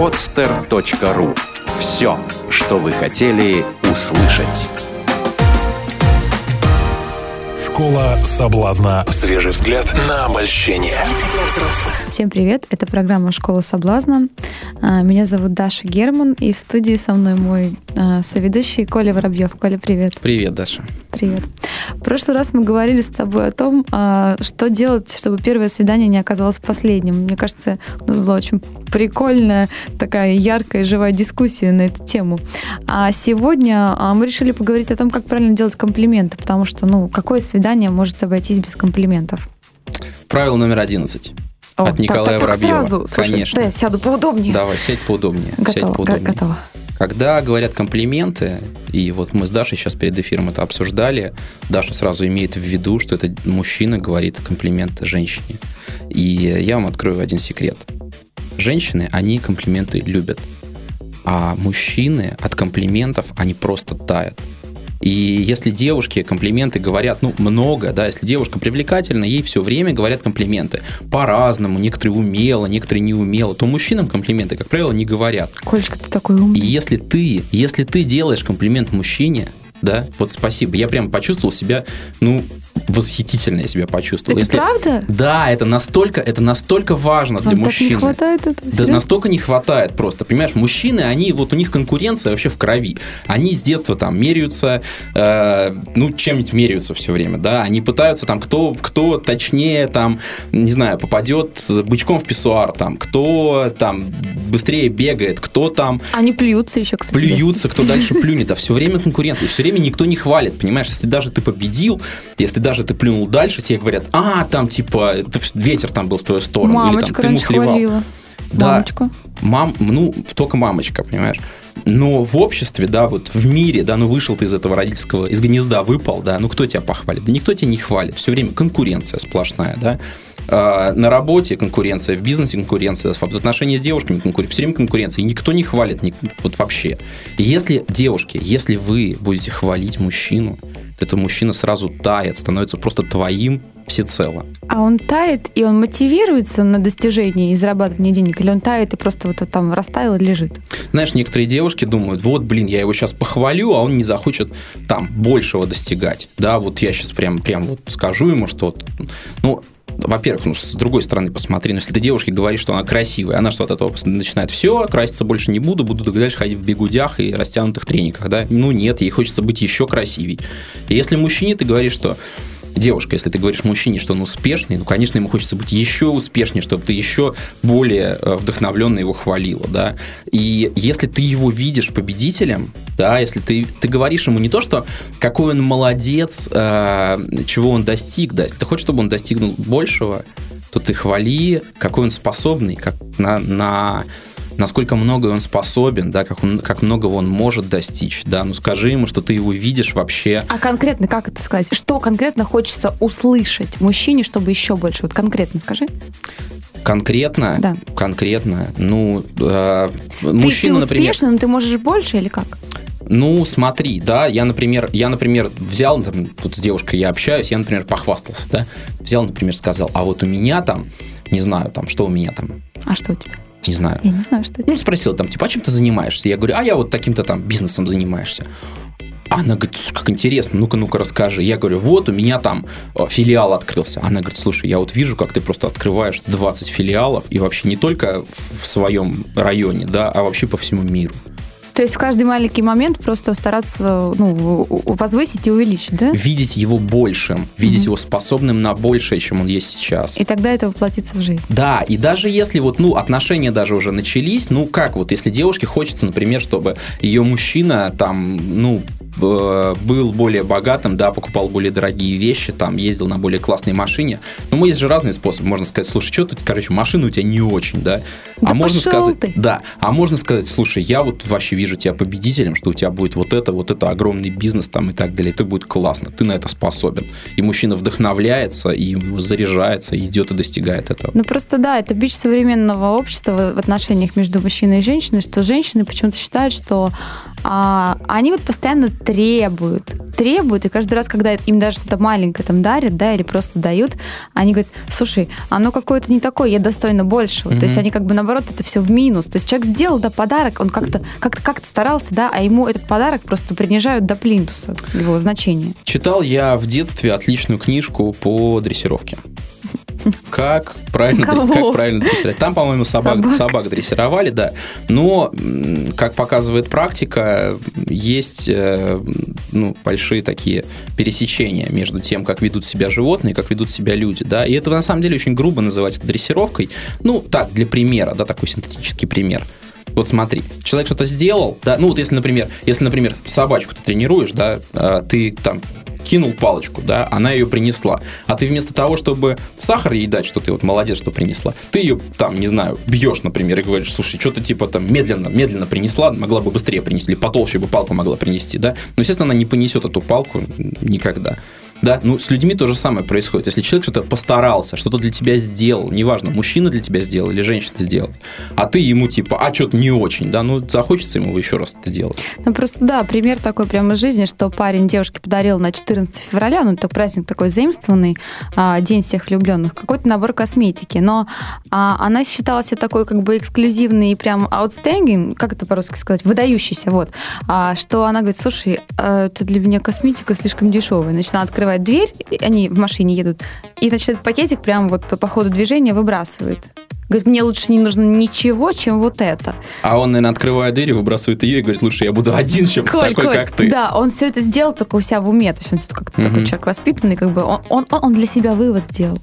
Podster.ru. Все, что вы хотели услышать. Школа соблазна. Свежий взгляд на обольщение. Всем привет, это программа «Школа соблазна». Меня зовут Даша Герман, и в студии со мной мой соведущий Коля Воробьев. Коля, привет. Привет, Даша. Привет. В прошлый раз мы говорили с тобой о том, что делать, чтобы первое свидание не оказалось последним. Мне кажется, у нас была очень прикольная, такая яркая, живая дискуссия на эту тему. А сегодня мы решили поговорить о том, как правильно делать комплименты, потому что, какое свидание может обойтись без комплиментов? Правило номер 11. От Николая Воробьева. Сразу. Слушай, конечно. Да, я сяду поудобнее. Давай, сядь поудобнее. Готово. Когда говорят комплименты, и вот мы с Дашей сейчас перед эфиром это обсуждали, Даша сразу имеет в виду, что это мужчина говорит комплименты женщине. И я вам открою один секрет. Женщины, они комплименты любят. А мужчины от комплиментов, они просто тают. И если девушке комплименты говорят, много, да, если девушка привлекательна, ей все время говорят комплименты. По-разному, некоторые умело, некоторые неумело, то мужчинам комплименты, как правило, не говорят. Колечка, ты такой умный. И если ты делаешь комплимент мужчине, да, вот спасибо, я прям почувствовал себя, восхитительно я себя почувствовал. Это правда? Да, это настолько важно для мужчины. Вам так не хватает этого? Да, настолько не хватает просто. Понимаешь, мужчины, они, вот у них конкуренция вообще в крови. Они с детства там меряются, чем-нибудь меряются все время, да. Они пытаются там, кто точнее там, не знаю, попадет бычком в писсуар, там, кто там быстрее бегает, кто там... Они плюются еще, кстати. Плюются, кто дальше плюнет, да, все время конкуренция, все время никто не хвалит, понимаешь, если даже ты победил, если даже ты плюнул дальше, тебе говорят, ветер там был в твою сторону. Мамочка или, там, ты раньше хвалила. Да, мамочка. Только мамочка, понимаешь. Но в обществе, да, вот в мире, да, вышел ты из этого родительского, из гнезда выпал, да, кто тебя похвалит? Да никто тебя не хвалит, все время конкуренция сплошная, да. На работе конкуренция, в бизнесе конкуренция, в отношении с девушками конкуренция, все время конкуренция, и никто не хвалит, вот вообще. Если, девушки, если вы будете хвалить мужчину, то этот мужчина сразу тает, становится просто твоим всецело. А он тает, и он мотивируется на достижение и зарабатывание денег, или он тает и просто вот там растаял и лежит? Знаешь, некоторые девушки думают, я его сейчас похвалю, а он не захочет там большего достигать. Да, вот я сейчас прям вот скажу ему, что... Во-первых, с другой стороны посмотри, если ты девушке говоришь, что она красивая, она что от этого начинает, все, краситься больше не буду, буду дальше ходить в бегудях и растянутых трениках, да? Нет, ей хочется быть еще красивей. И если мужчине ты говоришь, что... Девушка, если ты говоришь мужчине, что он успешный, конечно, ему хочется быть еще успешнее, чтобы ты еще более вдохновленно его хвалила, да. И если ты его видишь победителем, да, если ты говоришь ему не то, что какой он молодец, чего он достиг, да, если ты хочешь, чтобы он достигнул большего, то ты хвали, какой он способный, насколько много он способен, да, как много он может достичь, да, скажи ему, что ты его видишь вообще. А конкретно, как это сказать? Что конкретно хочется услышать мужчине, чтобы еще больше? Вот конкретно скажи. Конкретно? Да. Конкретно, мужчина, например... Ты успешный, но ты можешь больше или как? Смотри, да, я, например, взял, там, тут с девушкой я общаюсь, я, например, похвастался, да, взял, например, сказал, а вот у меня там, не знаю, там, что у меня там. А что у тебя? Не знаю. Я не знаю, что это. Спросила там, а чем ты занимаешься? Я говорю, я вот таким-то там бизнесом занимаешься. Она говорит, как интересно, ну-ка расскажи. Я говорю, вот у меня там филиал открылся. Она говорит, слушай, я вот вижу, как ты просто открываешь 20 филиалов, и вообще не только в своем районе, да, а вообще по всему миру. То есть в каждый маленький момент просто стараться возвысить и увеличить, да? Видеть его большим, видеть его способным на большее, чем он есть сейчас. И тогда это воплотится в жизнь. Да, и даже если отношения даже уже начались, если девушке хочется, например, чтобы ее мужчина там, был более богатым, да, покупал более дорогие вещи, там, ездил на более классной машине. Есть же разные способы. Можно сказать, слушай, что тут, машина у тебя не очень, да? Да можно сказать, ты. Да, а можно сказать, слушай, я вот вообще вижу тебя победителем, что у тебя будет вот это огромный бизнес там и так далее. Это будет классно, ты на это способен. И мужчина вдохновляется, и его заряжается, и идет и достигает этого. Просто да, это бич современного общества в отношениях между мужчиной и женщиной, что женщины почему-то считают, что они постоянно требуют. требуют, и каждый раз, когда им даже что-то маленькое там дарят, да, или просто дают, они говорят, слушай, оно какое-то не такое, я достойна большего. Mm-hmm. То есть они как бы наоборот это все в минус. То есть человек сделал, да, подарок, он как-то старался, да, а ему этот подарок просто принижают до плинтуса, его значение. Читал я в детстве отличную книжку по дрессировке. Как правильно дрессировать? Там, по-моему, собак дрессировали, да. Но, как показывает практика, есть большие такие пересечения между тем, как ведут себя животные, как ведут себя люди, да. И это, на самом деле, очень грубо называть это дрессировкой. Ну, так, для примера, да, такой синтетический пример. Вот смотри, человек что-то сделал, да, ну вот если, например, собачку ты тренируешь, да, ты там кинул палочку, да, она ее принесла, а ты вместо того, чтобы сахар ей дать, что ты вот молодец, что принесла, ты ее там, не знаю, бьешь, например, и говоришь, слушай, что-то типа там медленно принесла, могла бы быстрее принести, потолще бы палку могла принести, да, но, естественно, она не понесет эту палку никогда. Да, ну, с людьми то же самое происходит. Если человек что-то постарался, что-то для тебя сделал, неважно, мужчина для тебя сделал или женщина сделал, а ты ему типа, что-то не очень, да, ну, захочется ему еще раз это делать. Ну, просто, да, пример такой прямо из жизни, что парень девушке подарил на 14 февраля, ну, это праздник такой заимствованный, День всех влюбленных, какой-то набор косметики, но она считала себя такой как бы эксклюзивной и прям outstanding, как это по-русски сказать, выдающийся, вот, что она говорит, слушай, это для меня косметика слишком дешевая, значит, она открывает дверь, они в машине едут, и, значит, этот пакетик прям вот по ходу движения выбрасывает. Говорит, мне лучше не нужно ничего, чем вот это. А он, наверное, открывает дверь, выбрасывает ее и говорит, лучше я буду один, чем такой, как ты. Да, он все это сделал только у себя в уме. То есть он как-то такой человек воспитанный, как бы он для себя вывод сделал.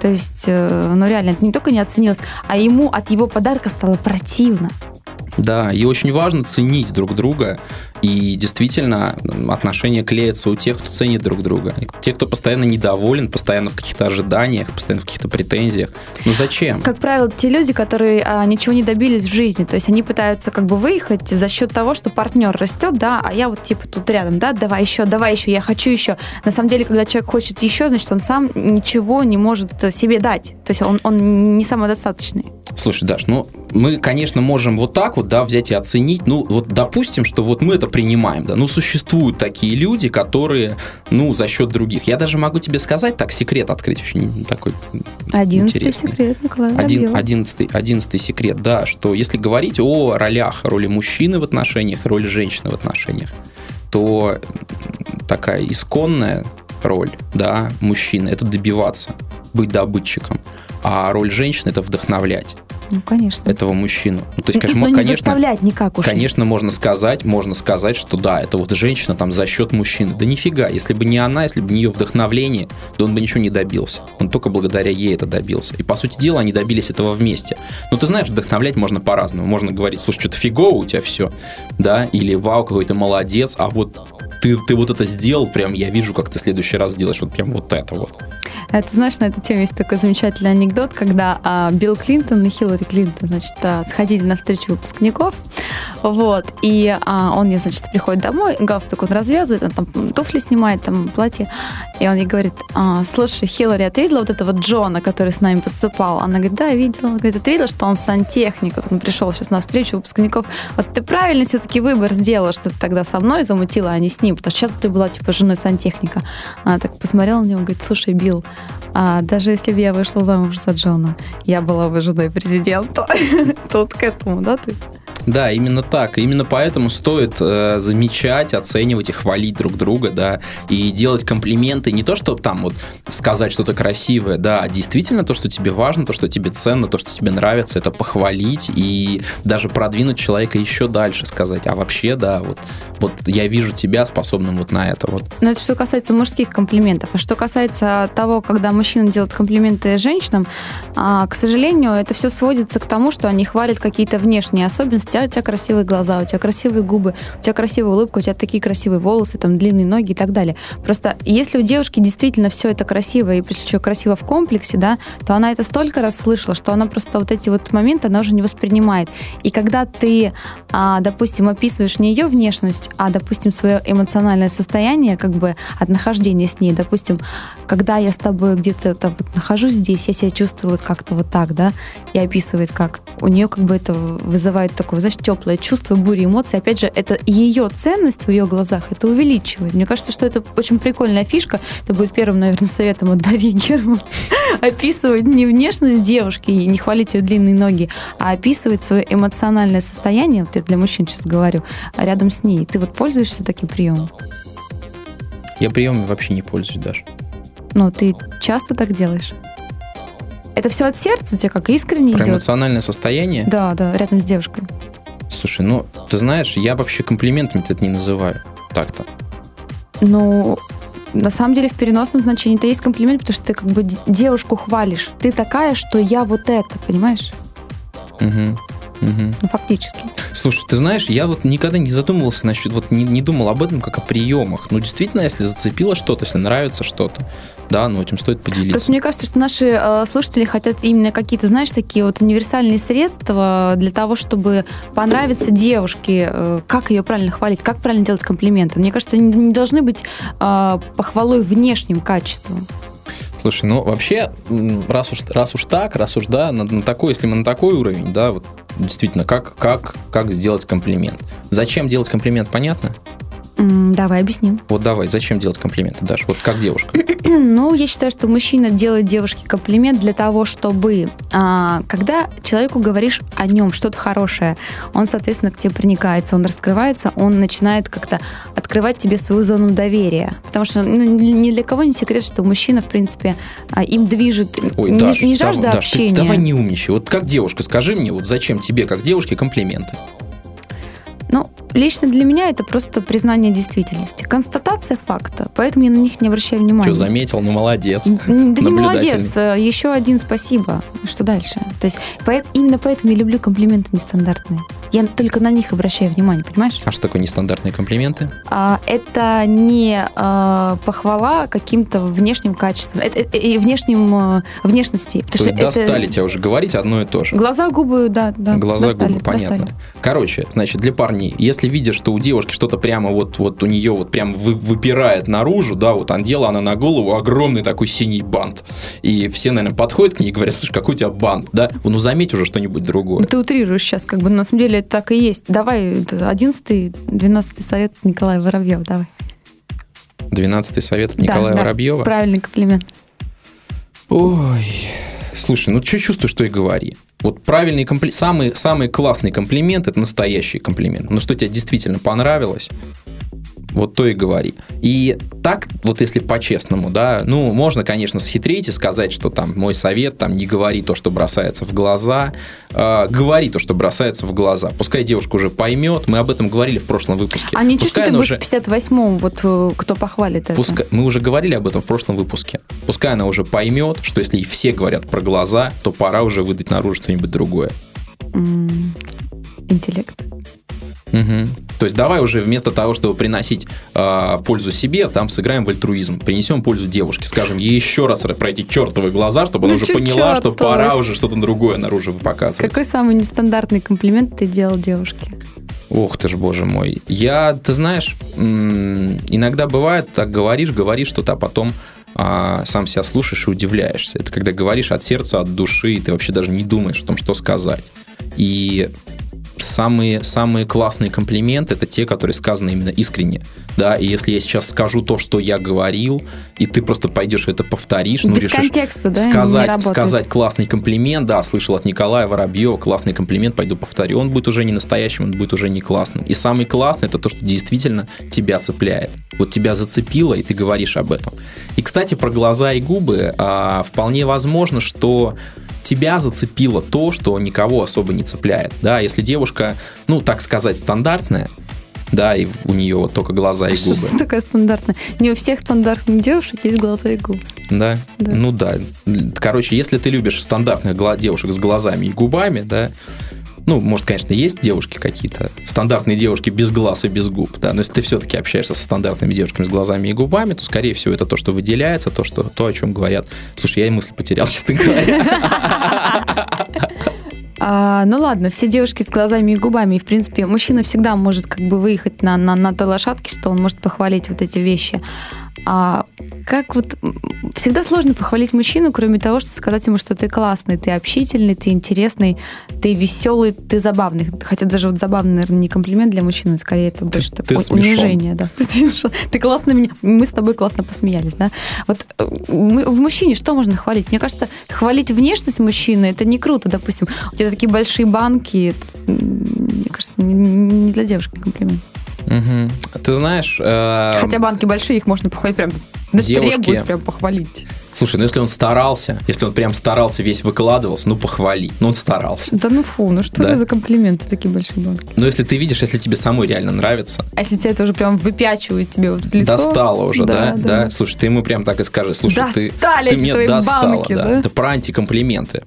То есть, ну реально, это не только не оценилось, а ему от его подарка стало противно. Да, и очень важно ценить друг друга, и действительно отношения клеятся у тех, кто ценит друг друга. Те, кто постоянно недоволен, постоянно в каких-то ожиданиях, постоянно в каких-то претензиях. Ну зачем? Как правило, те люди, которые ничего не добились в жизни, то есть они пытаются как бы выехать за счет того, что партнер растет, да, а я вот типа тут рядом, да, давай еще, я хочу еще. На самом деле, когда человек хочет еще, значит, он сам ничего не может себе дать, то есть он не самодостаточный. Слушай, Даш, ну мы, конечно, можем вот так вот, да, взять и оценить, ну вот допустим, что вот мы это принимаем, да, ну существуют такие люди, которые, ну, за счет других. Я даже могу тебе сказать, так, секрет открыть, очень такой 11-й интересный. Секрет, Николай Воробьев. 11-й секрет, да, что если говорить о ролях, роли мужчины в отношениях, роли женщины в отношениях, то такая исконная роль, да, мужчины, это добиваться, быть добытчиком. А роль женщины – это вдохновлять. Ну, конечно. Этого мужчину. Ну, то есть, конечно, не заставлять никак уж. Конечно, можно сказать, что да, это вот женщина там за счет мужчины. Да нифига, если бы не она, если бы не ее вдохновление, то он бы ничего не добился. Он только благодаря ей это добился. И, по сути дела, они добились этого вместе. Но ты знаешь, вдохновлять можно по-разному. Можно говорить, слушай, что-то фигово у тебя все, да, или вау, какой ты молодец, а вот ты вот это сделал, прям я вижу, как ты в следующий раз сделаешь вот прям вот это вот. Это, знаешь, на эту тему есть такой замечательный анекдот, когда Билл Клинтон и Хиллари Клинтон, значит, сходили на встречу выпускников, вот, и он ей, значит, приходит домой, галстук он развязывает, он там туфли снимает, там платье, и он ей говорит, слушай, Хиллари, а ты видела вот этого Джона, который с нами поступал? Она говорит, да, видела. Он говорит, а ты видела, что он сантехник? Вот он пришел сейчас на встречу выпускников. Вот ты правильно все-таки выбор сделала, что ты тогда со мной замутила, а не с ним, потому что сейчас ты была, типа, женой сантехника. Она так посмотрела на него, говорит, слушай, Билл, даже если бы я вышла замуж за Джона, я была бы женой президента. Тут к этому, да, ты? Да, именно так. И именно поэтому стоит замечать, оценивать и хвалить друг друга, да, и делать комплименты. Не то, что там вот сказать что-то красивое, да, а действительно то, что тебе важно, то, что тебе ценно, то, что тебе нравится, это похвалить и даже продвинуть человека еще дальше, сказать, а вообще, да, вот я вижу тебя способным вот на это вот. Но это что касается мужских комплиментов. А что касается того, когда мужчина делает комплименты женщинам, к сожалению, это все сводится к тому, что они хвалят какие-то внешние особенности. У тебя красивые глаза, у тебя красивые губы, у тебя красивая улыбка, у тебя такие красивые волосы, там, длинные ноги и так далее. Просто если у девушки действительно все это красиво, и плюс еще красиво в комплексе, да, то она это столько раз слышала, что она просто вот эти вот моменты она уже не воспринимает. И когда ты, допустим, описываешь не ее внешность, а, допустим, свое эмоциональное состояние, как бы от нахождения с ней, допустим, когда я с тобой где-то там вот нахожусь здесь, я себя чувствую вот как-то вот так, да, и описывает как. У нее как бы это вызывает такое такое, знаешь, теплое чувство, буря эмоций. Опять же, это ее ценность в ее глазах, это увеличивает. Мне кажется, что это очень прикольная фишка. Это будет первым, наверное, советом от Дарьи Герман. Описывать не внешность девушки и не хвалить ее длинные ноги, а описывать свое эмоциональное состояние, вот я для мужчин сейчас говорю, рядом с ней. Ты вот пользуешься таким приемом? Я приемами вообще не пользуюсь, Даша. Ну, ты часто так делаешь? Это все от сердца у тебя как искренне идет? Про эмоциональное состояние? Да, да, рядом с девушкой. Слушай, ну, ты знаешь, я вообще комплиментами-то это не называю. Так-то. Ну, на самом деле в переносном значении это есть комплимент, потому что ты как бы девушку хвалишь. Ты такая, что я вот это, понимаешь? Угу. Угу. Ну, фактически. Слушай, ты знаешь, я вот никогда не задумывался насчет, вот не думал об этом как о приемах. Ну, действительно, если зацепило что-то, если нравится что-то, да, ну, этим стоит поделиться. Просто мне кажется, что наши слушатели хотят именно какие-то, знаешь, такие вот универсальные средства для того, чтобы понравиться девушке, как ее правильно хвалить, как правильно делать комплименты. Мне кажется, они не должны быть похвалой внешним качеством. Слушай, ну вообще, раз уж так, на такой, если мы на такой уровень, да, вот действительно, как сделать комплимент? Зачем делать комплимент, понятно? Давай объясним. Вот давай, зачем делать комплименты, Даша? Вот как девушка? Ну, я считаю, что мужчина делает девушке комплимент для того, чтобы, когда человеку говоришь о нем что-то хорошее, он, соответственно, к тебе проникается, он раскрывается, он начинает как-то открывать тебе свою зону доверия. Потому что ни для кого не секрет, что мужчина, в принципе, им движет не жажда общения. Давай не умничай. Вот как девушка, скажи мне, вот зачем тебе, как девушке, комплименты? Ну, лично для меня это просто признание действительности, констатация факта, поэтому я на них не обращаю внимания. Что, заметил? Ну, молодец. Да не молодец, еще один спасибо. Что дальше? То есть именно поэтому я люблю комплименты нестандартные. Я только на них обращаю внимание, понимаешь? А что такое нестандартные комплименты? Это не похвала каким-то внешним качеством, внешности. То есть достали тебя уже говорить одно и то же. Глаза, губы, да. Глаза, достали, губы, понятно. Достали. Короче, значит, для парней, если видишь, что у девушки что-то прямо вот у нее вот прям выпирает наружу, да, вот надела она на голову огромный такой синий бант. И все, наверное, подходят к ней и говорят: слушай, какой у тебя бант, да? Ну, заметь уже что-нибудь другое. Ты утрируешь сейчас, как бы, на самом деле это так и есть. Давай 11-й, 12-й совет Николая Воробьева, давай. 12-й совет Николая Воробьева? Правильный комплимент. Ой, слушай, ну что чувствуешь, что и говори. Вот правильный комплимент, самый классный комплимент – это настоящий комплимент. Ну, что тебе действительно понравилось, вот то и говори. И так, вот если по-честному, да, ну, можно, конечно, схитрить и сказать, что там мой совет, там, не говори то, что бросается в глаза, говори то, что бросается в глаза. Пускай девушка уже поймет, мы об этом говорили в прошлом выпуске. А ничего, что ты будешь в 58-м, вот кто похвалит это? Мы уже говорили об этом в прошлом выпуске. Пускай она уже поймет, что если все говорят про глаза, то пора уже выдать наружу что-нибудь другое. Интеллект. Угу. То есть давай уже вместо того, чтобы приносить пользу себе, там сыграем в альтруизм, принесем пользу девушке, скажем ей еще раз про эти чертовы глаза, чтобы она уже поняла, что пора уже что-то другое наружу показывать. Какой самый нестандартный комплимент ты делал девушке? Ох ты ж, боже мой. Ты знаешь, иногда бывает, так говоришь что-то, а потом сам себя слушаешь и удивляешься. Это когда говоришь от сердца, от души, и ты вообще даже не думаешь о том, что сказать. И самые классные комплименты — это те, которые сказаны именно искренне. Да, и если я сейчас скажу то, что я говорил, и ты просто пойдешь и это повторишь, без контекста, да, сказать классный комплимент, да, слышал от Николая Воробьева, классный комплимент, пойду повторю. Он будет уже не настоящим, он будет уже не классным. И самый классный — это то, что действительно тебя цепляет. Вот тебя зацепило, и ты говоришь об этом. И, кстати, про глаза и губы вполне возможно, что тебя зацепило то, что никого особо не цепляет. Да, если девушка, ну, так сказать, стандартная, да, и у нее вот только глаза и губы. Что такое стандартная? Не у всех стандартных девушек есть глаза и губы. Да? Ну да. Короче, если ты любишь стандартных девушек с глазами и губами, да, ну, может, конечно, есть девушки какие-то, стандартные девушки без глаз и без губ, да, но если ты все-таки общаешься со стандартными девушками с глазами и губами, то, скорее всего, это то, что выделяется, то, о чем говорят. Слушай, я и мысль потерял, честно говоря. Ну ладно, все девушки с глазами и губами. И, в принципе, мужчина всегда может как бы выехать на той лошадке, что он может похвалить вот эти вещи. А как вот... Всегда сложно похвалить мужчину, кроме того, что сказать ему, что ты классный, ты общительный, ты интересный, ты веселый, ты забавный. Хотя даже вот забавный, наверное, не комплимент для мужчины, скорее это больше такое унижение. Да. Ты классно меня... Мы с тобой классно посмеялись, да? Вот в мужчине что можно хвалить? Мне кажется, хвалить внешность мужчины, это не круто, допустим. У тебя такие большие банки, это, мне кажется, не для девушки комплимент. Угу. Ты знаешь... Хотя банки большие, их можно похвалить прям... требует прям похвалить. Слушай, ну если он старался, если он прям старался, весь выкладывался, ну похвали, ну он старался. Да ну фу, ну что это за комплименты такие большие банки? Ну если ты видишь, если тебе самой реально нравится. А если тебя это уже прям выпячивает тебе вот в лицо. Достало уже, да? Слушай, ты ему прям так и скажи, слушай, ты мне достала. Банки, да? Да? Это про антикомплименты,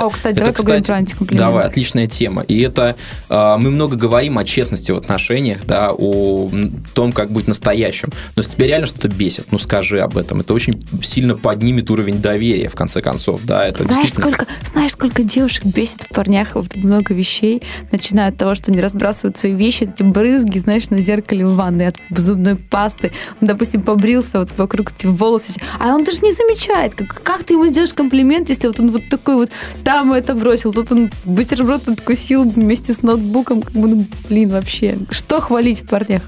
О, кстати, давай поговорим про антикомплименты. Давай, отличная тема. И это, мы много говорим о честности в отношениях, да, о том, как быть настоящим. Но если тебя реально что-то бесит, ну скажи об этом. Это очень сильно поднимет уровень доверия, в конце концов. Да, это действительно... Знаешь, сколько девушек бесит в парнях вот много вещей, начиная от того, что они разбрасывают свои вещи, эти брызги, знаешь, на зеркале в ванной, от зубной пасты. Он, допустим, побрился вот вокруг этих волос. А он даже не замечает, как ты ему сделаешь комплимент, если вот он вот такой вот там это бросил, тут он бутерброд откусил вместе с ноутбуком. Ну, блин, вообще, что хвалить в парнях?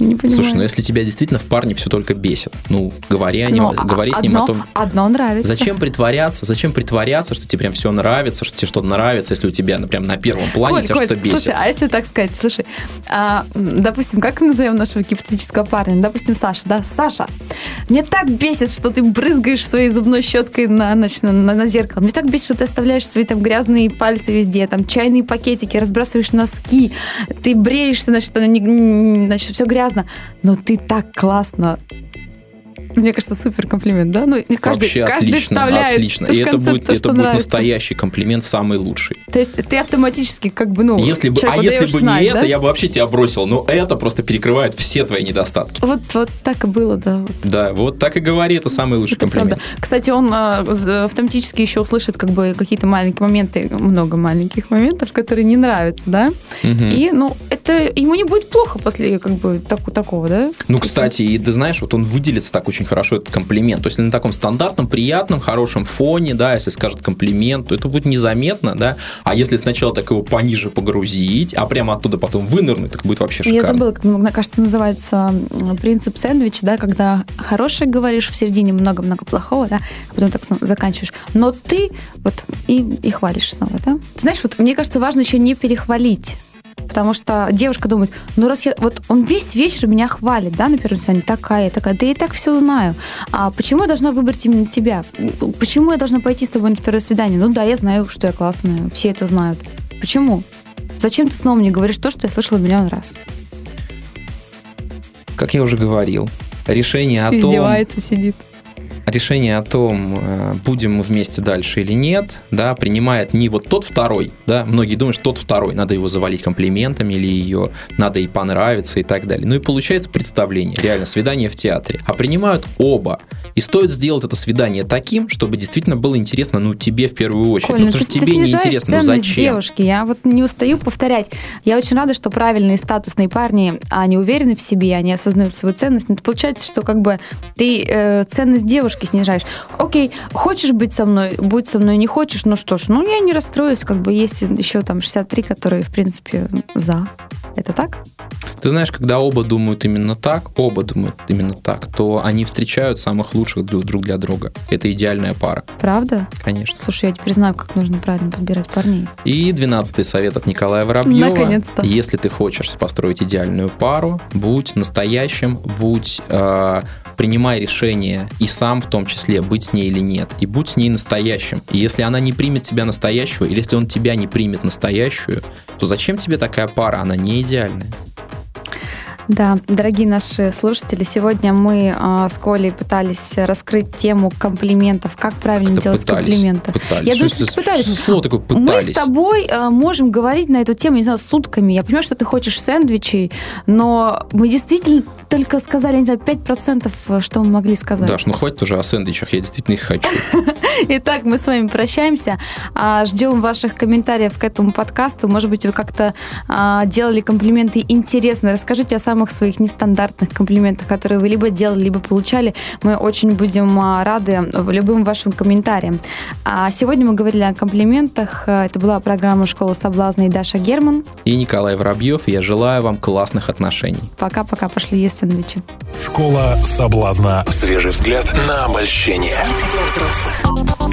Не понимаю. Слушай, ну если тебя действительно в парне все только бесит, ну, говори о нем, говори с ним о том... Одно нравится. Зачем притворяться, что тебе прям все нравится, что тебе что-то нравится, если у тебя, прям на первом плане тебя что-то бесит? Слушай, а если так сказать, допустим, как мы назовем нашего гипотетического парня? Допустим, Саша, да? Саша, мне так бесит, что ты брызгаешь своей зубной щеткой на зеркало. Мне так бесит, что ты оставляешь свои грязные пальцы везде, чайные пакетики, разбрасываешь носки, ты бреешься, все грязно. Но ты так классно. Мне кажется, супер комплимент, да? Ну, каждый вставляет. Отлично. И это будет настоящий комплимент, самый лучший. То есть ты автоматически если бы не это, я бы вообще тебя бросил. Но это просто перекрывает все твои недостатки. Вот так и было, да. Да, вот так и говори, это самый лучший комплимент. Правда. Кстати, он автоматически еще услышит какие-то маленькие моменты, много маленьких моментов, которые не нравятся, да? Угу. И, это ему не будет плохо после такого, да? Ну, кстати, и ты знаешь, вот он выделится так очень хорошо, этот комплимент. То есть, если на таком стандартном, приятном, хорошем фоне, да, если скажет комплимент, то это будет незаметно, да. А если сначала так его пониже погрузить, а прямо оттуда потом вынырнуть, так будет вообще шикарно. Я забыла, кажется, называется принцип сэндвича, да, когда хорошее говоришь, в середине много-много плохого, да, а потом так заканчиваешь. Но ты и хвалишь снова, да. Ты знаешь, мне кажется, важно еще не перехвалить. Потому что девушка думает, раз я... он весь вечер меня хвалит, да, на первом свидании, такая, да я и так все знаю. А почему я должна выбрать именно тебя? Почему я должна пойти с тобой на второе свидание? Ну да, я знаю, что я классная, все это знают. Почему? Зачем ты снова мне говоришь то, что я слышала миллион раз? Как я уже говорил, решение о том, будем мы вместе дальше или нет, да, принимает не тот второй, да, многие думают, что тот второй, надо его завалить комплиментами или ее надо ей понравиться и так далее. Ну и получается представление, реально свидание в театре, а принимают оба. И стоит сделать это свидание таким, чтобы действительно было интересно, тебе в первую очередь. Коль, потому что тебе не интересно, зачем? Девушки, я не устаю повторять. Я очень рада, что правильные статусные парни, они уверены в себе, они осознают свою ценность. Но получается, что ты ценность девушки снижаешь. Окей, хочешь быть со мной, будь со мной, не хочешь, ну что ж, я не расстроюсь, есть еще 63, которые, в принципе, за. Это так? Ты знаешь, когда оба думают именно так, то они встречают самых лучших друг для друга. Это идеальная пара. Правда? Конечно. Слушай, я теперь знаю, как нужно правильно подбирать парней. И 12-й совет от Николая Воробьева. Наконец-то. Если ты хочешь построить идеальную пару, будь настоящим, принимай решение и сам в том числе, быть с ней или нет. И будь с ней настоящим. И если она не примет тебя настоящего, или если он тебя не примет настоящую, то зачем тебе такая пара? Она не идеальная. Да, дорогие наши слушатели, сегодня мы с Колей пытались раскрыть тему комплиментов, как правильно делать комплименты. Я думаю, что пытались. Слово такое «пытались». Мы с тобой можем говорить на эту тему, не знаю, сутками. Я понимаю, что ты хочешь сэндвичей, но мы действительно только сказали, не знаю, 5%, что мы могли сказать. Даш, ну хватит уже о сэндвичах, я действительно их хочу. Итак, мы с вами прощаемся. Ждем ваших комментариев к этому подкасту. Может быть, вы как-то делали комплименты интересно. Расскажите о самых своих нестандартных комплиментах, которые вы либо делали, либо получали. Мы очень будем рады любым вашим комментариям. Сегодня мы говорили о комплиментах. Это была программа «Школа соблазна» и Даша Герман. И Николай Воробьев. Я желаю вам классных отношений. Пока-пока. Пошли есть сэндвичи. «Школа соблазна». Свежий взгляд на обольщение.